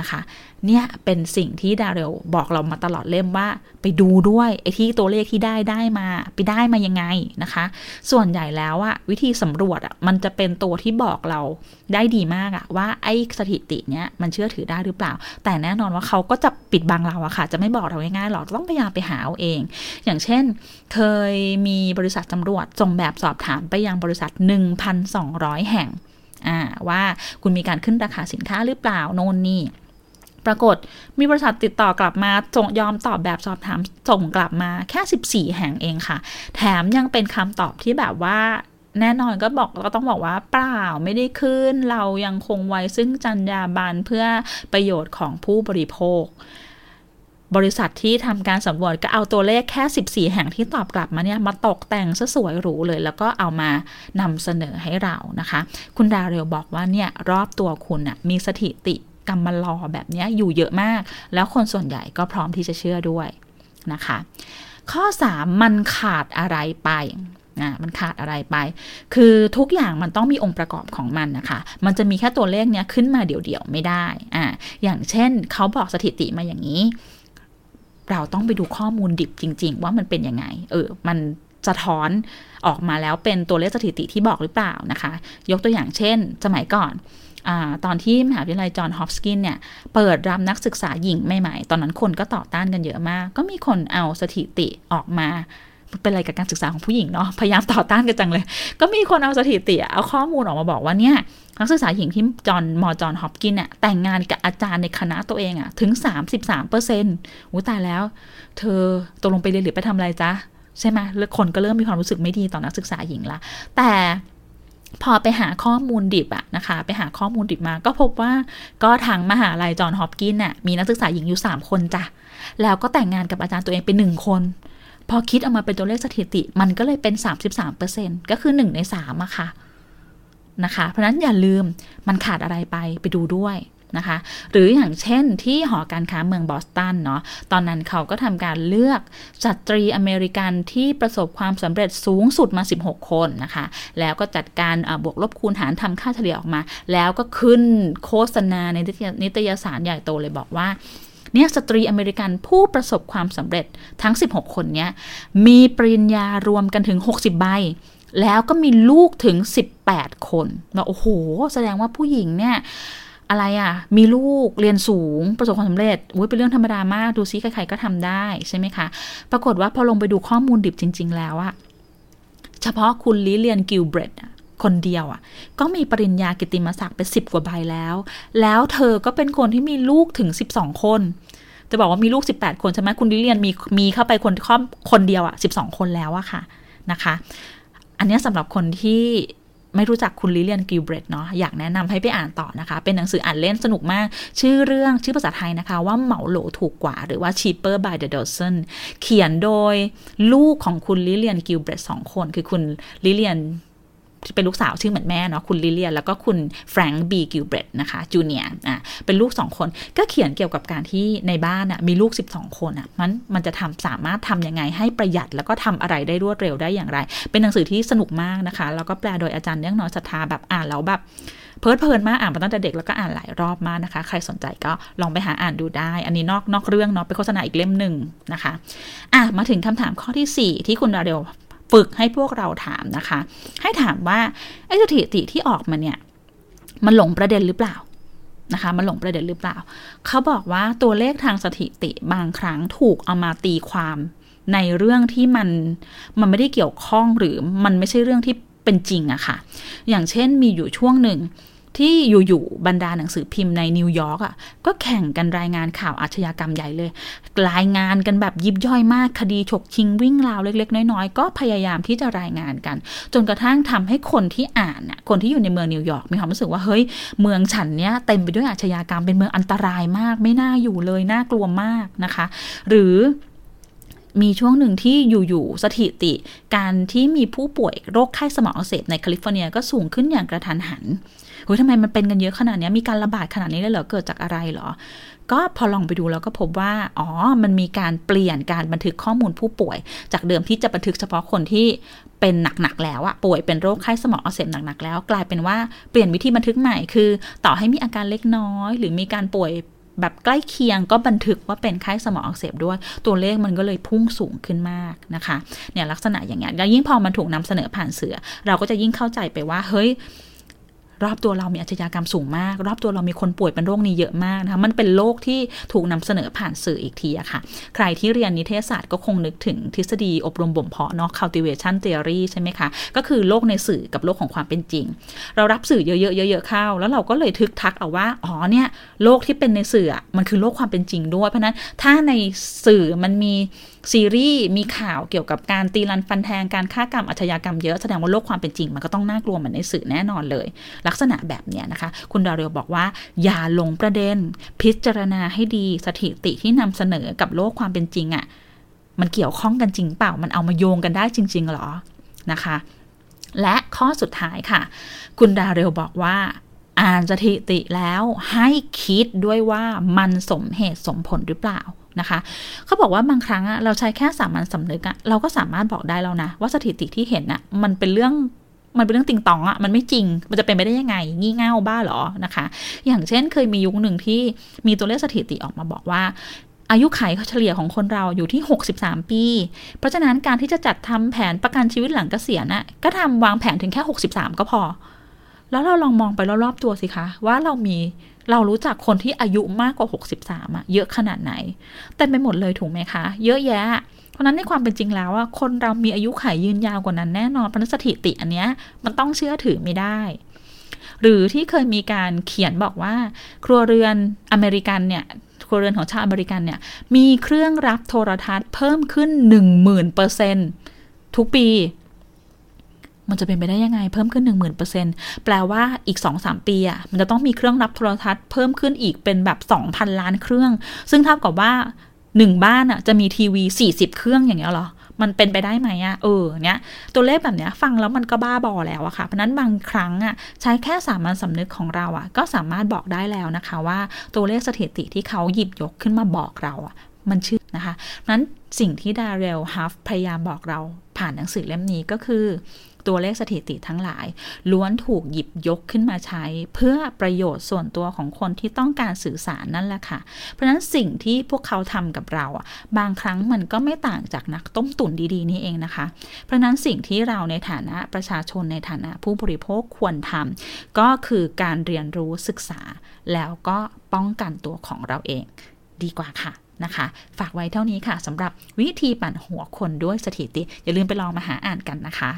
นะคะเนี่ยเป็นสิ่งที่ดาเรลบอกเรามาตลอดเล่มว่าไปดูด้วยไอ้ที่ตัวเลขที่ได้มาไปได้มายังไงนะคะส่วนใหญ่แล้วอะวิธีสำรวจอะมันจะเป็นตัวที่บอกเราได้ดีมากอะว่าไอ้สถิติเนี้ยมันเชื่อถือได้หรือเปล่าแต่แน่นอนว่าเขาก็จะปิดบังเราอะค่ะจะไม่บอกเราง่ายๆหรอกต้องพยายามไปหาเอาเองอย่างเช่นเคยมีบริษัทสำรวจส่งแบบสอบถามไปยังบริษัท 1,200 แห่งว่าคุณมีการขึ้นราคาสินค้าหรือเปล่าโน่นนี่ปรากฏมีบริษัทติดต่อกลับมาจอมตอบแบบสอบถามส่งกลับมาแค่14แห่งเองค่ะแถมยังเป็นคำตอบที่แบบว่าแน่นอนก็ต้องบอกว่าเปล่าไม่ได้ขึ้นเรายังคงไว้ซึ่งจรรยาบรรณเพื่อประโยชน์ของผู้บริโภคบริษัทที่ทำการสำรวจก็เอาตัวเลขแค่14แห่งที่ตอบกลับมาเนี่ยมาตกแต่งซะสวยหรูเลยแล้วก็เอามานำเสนอให้เรานะคะคุณดาเรลบอกว่าเนี่ยรอบตัวคุณน่ะมีสถิติกำมารอแบบนี้อยู่เยอะมากแล้วคนส่วนใหญ่ก็พร้อมที่จะเชื่อด้วยนะคะข้อ3มันขาดอะไรไปมันขาดอะไรไปคือทุกอย่างมันต้องมีองค์ประกอบของมันนะคะมันจะมีแค่ตัวเลขเนี้ยขึ้นมาเดี่ยวๆไม่ได้อย่างเช่นเขาบอกสถิติมาอย่างนี้เราต้องไปดูข้อมูลดิบจริงๆว่ามันเป็นยังไงมันสะท้อนออกมาแล้วเป็นตัวเลขสถิติที่บอกหรือเปล่านะคะยกตัวอย่างเช่นสมัยก่อนตอนที่มหาวิทยาลัยจอห์นฮอปกินเนี่ยเปิดรับนักศึกษาหญิงใหม่ๆตอนนั้นคนก็ต่อต้านกันเยอะมากก็มีคนเอาสถิติออกมาเป็นอะไรกับการศึกษาของผู้หญิงเนาะพยายามต่อต้านกันจังเลยก็มีคนเอาสถิติเอาข้อมูลออกมาบอกว่าเนี่ยนักศึกษาหญิงที่จอห์นฮอปกินเนี่ยแต่งงานกับอาจารย์ในคณะตัวเองอะถึง 33% อู้ตายแล้วเธอตกลงไปเรียนหรือไปทำอะไรจ๊ะใช่ไหมแล้วคนก็เริ่มมีความรู้สึกไม่ดีต่อนักศึกษาหญิงละแต่พอไปหาข้อมูลดิบอะนะคะไปหาข้อมูลดิบมาก็พบว่าก็ทางมหาลัยจอห์นฮอปกินส์น่ะมีนักศึกษาหญิงอยู่3คนจ้ะแล้วก็แต่งงานกับอาจารย์ตัวเองเป็น1คนพอคิดออกมาเป็นตัวเลขสถิติมันก็เลยเป็น 33% ก็คือ1ใน3อะค่ะนะคะเพราะนั้นอย่าลืมมันขาดอะไรไปดูด้วยนะคะหรืออย่างเช่นที่หอการค้าเมืองบอสตันเนาะตอนนั้นเขาก็ทำการเลือกสตรีอเมริกันที่ประสบความสำเร็จสูงสุดมา16คนนะคะแล้วก็จัดการบวกลบคูณหารทำค่าเฉลี่ยออกมาแล้วก็ขึ้นโฆษณาในนิตยสารใหญ่โตเลยบอกว่าเนี่ยสตรีอเมริกันผู้ประสบความสำเร็จทั้ง16คนเนี้ยมีปริญญารวมกันถึง60ใบแล้วก็มีลูกถึง18คนแล้วโอ้โหแสดงว่าผู้หญิงเนี่ยอะไรอ่ะมีลูกเรียนสูงประสบความสำเร็จเป็นเรื่องธรรมดามากดูซิใครๆก็ทำได้ใช่ไหมคะปรากฏว่าพอลงไปดูข้อมูลดิบจริงๆแล้วอ่ะเฉพาะคุณลิเลียนกิลเบรดคนเดียวอ่ะก็มีปริญญากิตติมศักดิ์ไป10กว่าใบแล้วเธอก็เป็นคนที่มีลูกถึง12คนจะบอกว่ามีลูก18คนใช่ไหมคุณลิเลียนมีเข้าไปคนเดียวอ่ะ12คนแล้วอะค่ะนะคะอันนี้สำหรับคนที่ ไม่รู้จักคุณลิเลียนกิลเบรตเนาะอยากแนะนำให้ไปอ่านต่อนะคะเป็นหนังสืออ่านเล่นสนุกมากชื่อเรื่องชื่อภาษาไทยนะคะว่าเหมาโหลถูกกว่าหรือว่า Cheaper by the Dozen เขียนโดยลูกของคุณลิเลียนกิลเบรต2คนคือคุณลิเลียนเป็นลูกสาวชื่อเหมือนแม่เนาะคุณลิเลียนแล้วก็คุณแฟรงค์บีกิลเบรตนะคะจูเนียร์เป็นลูก2คนก็เขียนเกี่ยวกับการที่ในบ้านมีลูก12คนมันจะทำสามารถทำยังไงให้ประหยัดแล้วก็ทำอะไรได้รวดเร็วได้อย่างไรเป็นหนังสือที่สนุกมากนะคะแล้วก็แปลโดยอาจารย์เนื่องน้อยศรัทธาแบบอ่านแล้วแบบเพลินมากอ่านมาตั้งแต่เด็กแล้วก็อ่านหลายรอบมากนะคะใครสนใจก็ลองไปหาอ่านดูได้อันนี้นอกเรื่องเนาะไปโฆษณาอีกเล่มนึงนะคะมาถึงคำถามข้อที่4ที่คุณดาเรลฝึกให้พวกเราถามนะคะให้ถามว่าไอ้สถิติที่ออกมาเนี่ยมันหลงประเด็นหรือเปล่านะคะมันหลงประเด็นหรือเปล่าเขาบอกว่าตัวเลขทางสถิติบางครั้งถูกเอามาตีความในเรื่องที่มันไม่ได้เกี่ยวข้องหรือมันไม่ใช่เรื่องที่เป็นจริงอะค่ะอย่างเช่นมีอยู่ช่วงหนึ่งที่อยู่ๆบรรดาหนังสือพิมพ์ในนิวยอร์กอ่ะก็แข่งกันรายงานข่าวอาชญากรรมใหญ่เลยรายงานกันแบบยิบย่อยมากคดีฉกชิงวิ่งราวเล็กๆน้อยๆก็พยายามที่จะรายงานกันจนกระทั่งทำให้คนที่อ่านน่ะคนที่อยู่ในเมืองนิวยอร์กมีความรู้สึกว่าเฮ้ยเมืองฉันเนี้ยเต็มไปด้วยอาชญากรรมเป็นเมืองอันตรายมากไม่น่าอยู่เลยน่ากลัวมากนะคะหรือมีช่วงหนึ่งที่อยู่ๆสถิติการที่มีผู้ป่วยโรคไข้สมองอักเสบในแคลิฟอร์เนียก็สูงขึ้นอย่างกระทันหันเฮ้ยทำไมมันเป็นกันเยอะขนาดนี้มีการระบาดขนาดนี้เลยเหรอเกิดจากอะไรเหรอก็พอลองไปดูแล้วก็พบว่าอ๋อมันมีการเปลี่ยนการบันทึกข้อมูลผู้ป่วยจากเดิมที่จะบันทึกเฉพาะคนที่เป็นหนักๆแล้วอะป่วยเป็นโรคไข้สมองอักเสบหนักๆแล้วกลายเป็นว่าเปลี่ยนวิธีบันทึกใหม่คือต่อให้มีอาการเล็กน้อยหรือมีการป่วยแบบใกล้เคียงก็บันทึกว่าเป็นไข้สมองอักเสบด้วยตัวเลขมันก็เลยพุ่งสูงขึ้นมากนะคะเนี่ยลักษณะอย่างเงี้ยแล้วยิ่งพอมันถูกนำเสนอผ่านสื่อเราก็จะยิ่งเข้าใจไปว่าเฮ้ยรอบตัวเรามีอาชญากรรมสูงมากรอบตัวเรามีคนป่วยเป็นโรคนี้เยอะมากนะคะมันเป็นโรคที่ถูกนำเสนอผ่านสื่ออีกทีอะค่ะใครที่เรียนนิเทศศาสตร์ก็คงนึกถึงทฤษฎีอบรมบ่มเพาะเนาะ cultivation theory ใช่ไหมคะก็คือโลกในสื่อกับโลกของความเป็นจริงเรารับสื่อเยอะๆเยอะๆเข้าแล้วเราก็เลยทึกทักเอาว่าอ๋อเนี่ยโลกที่เป็นในสื่อมันคือโลกความเป็นจริงด้วยเพราะนั้นถ้าในสื่อมันมีซีรีส์มีข่าวเกี่ยวกับการตีรันฟันแทงการฆ่ากรรมอาชญากรรมเยอะแสดงว่าโลกความเป็นจริงมันก็ต้องน่ากลัวเหมือนในสื่อแน่นอนเลยลักษณะแบบนี้นะคะคุณดาเรียวบอกว่าอย่าหลงประเด็นพิจารณาให้ดีสถิติที่นำเสนอกับโลกความเป็นจริงอ่ะมันเกี่ยวข้องกันจริงเปล่ามันเอามาโยงกันได้จริงๆหรอนะคะและข้อสุดท้ายค่ะคุณดาเรียวบอกว่าอ่านสถิติแล้วให้คิดด้วยว่ามันสมเหตุสมผลหรือเปล่านะคะเขาบอกว่าบางครั้งเราใช้แค่สามัญสำนึกเราก็สามารถบอกได้แล้วนะว่าสถิติที่เห็นมันเป็นเรื่องติงตองมันไม่จริงมันจะเป็นไปได้ยังไงงี่เง่าบ้าหรอนะคะอย่างเช่นเคยมียุคหนึ่งที่มีตัวเลขสถิติออกมาบอกว่าอายุขัยเฉลี่ยของคนเราอยู่ที่63ปีเพราะฉะนั้นการที่จะจัดทำแผนประกันชีวิตหลังเกษียณก็ทำวางแผนถึงแค่63ก็พอแล้วเราลองมองไปรอบๆตัวสิคะว่าเรารู้จักคนที่อายุมากกว่า63เยอะขนาดไหนเต็มไปหมดเลยถูกไหมคะเยอะแยะเพราะนั้นในความเป็นจริงแล้วคนเรามีอายุขัยยืนยาวกว่านั้นแน่นอนเพราะสถิติอันเนี้ยมันต้องเชื่อถือไม่ได้หรือที่เคยมีการเขียนบอกว่าครัวเรือนอเมริกันเนี่ยครัวเรือนของชาวอเมริกันเนี่ยมีเครื่องรับโทรทัศน์เพิ่มขึ้น 10,000% ทุกปีมันจะเป็นไปได้ยังไงเพิ่มขึ้น 10,000% แปลว่าอีก 2-3 ปีมันจะต้องมีเครื่องรับโทรทัศน์เพิ่มขึ้นอีกเป็นแบบ 2,000 ล้านเครื่องซึ่งเท่ากับว่า1บ้านจะมีทีวี40เครื่องอย่างเงี้ยหรอมันเป็นไปได้ไหมเนี้ยตัวเลขแบบเนี้ยฟังแล้วมันก็บ้าบอแล้วค่ะเพราะนั้นบางครั้งใช้แค่สามัญสำนึกของเราก็สามารถบอกได้แล้วนะคะว่าตัวเลขสถิติที่เขาหยิบยกขึ้นมาบอกเรามันชื่อนะคะนั้นสิ่งที่ดาเรลฮัฟพยายามบอกเราผ่านหนังสือเล่มนี้ก็คือตัวเลขสถิติทั้งหลายล้วนถูกหยิบยกขึ้นมาใช้เพื่อประโยชน์ส่วนตัวของคนที่ต้องการสื่อสารนั่นแหละค่ะเพราะฉะนั้นสิ่งที่พวกเขาทำกับเราบางครั้งมันก็ไม่ต่างจากนักต้มตุ๋นดีๆนี่เองนะคะเพราะฉะนั้นสิ่งที่เราในฐานะประชาชนในฐานะผู้บริโภคควรทำก็คือการเรียนรู้ศึกษาแล้วก็ป้องกันตัวของเราเองดีกว่าค่ะนะคะฝากไว้เท่านี้ค่ะสำหรับวิธีปั่นหัวคนด้วยสถิติอย่าลืมไปลองมาหาอ่านกันนะคะ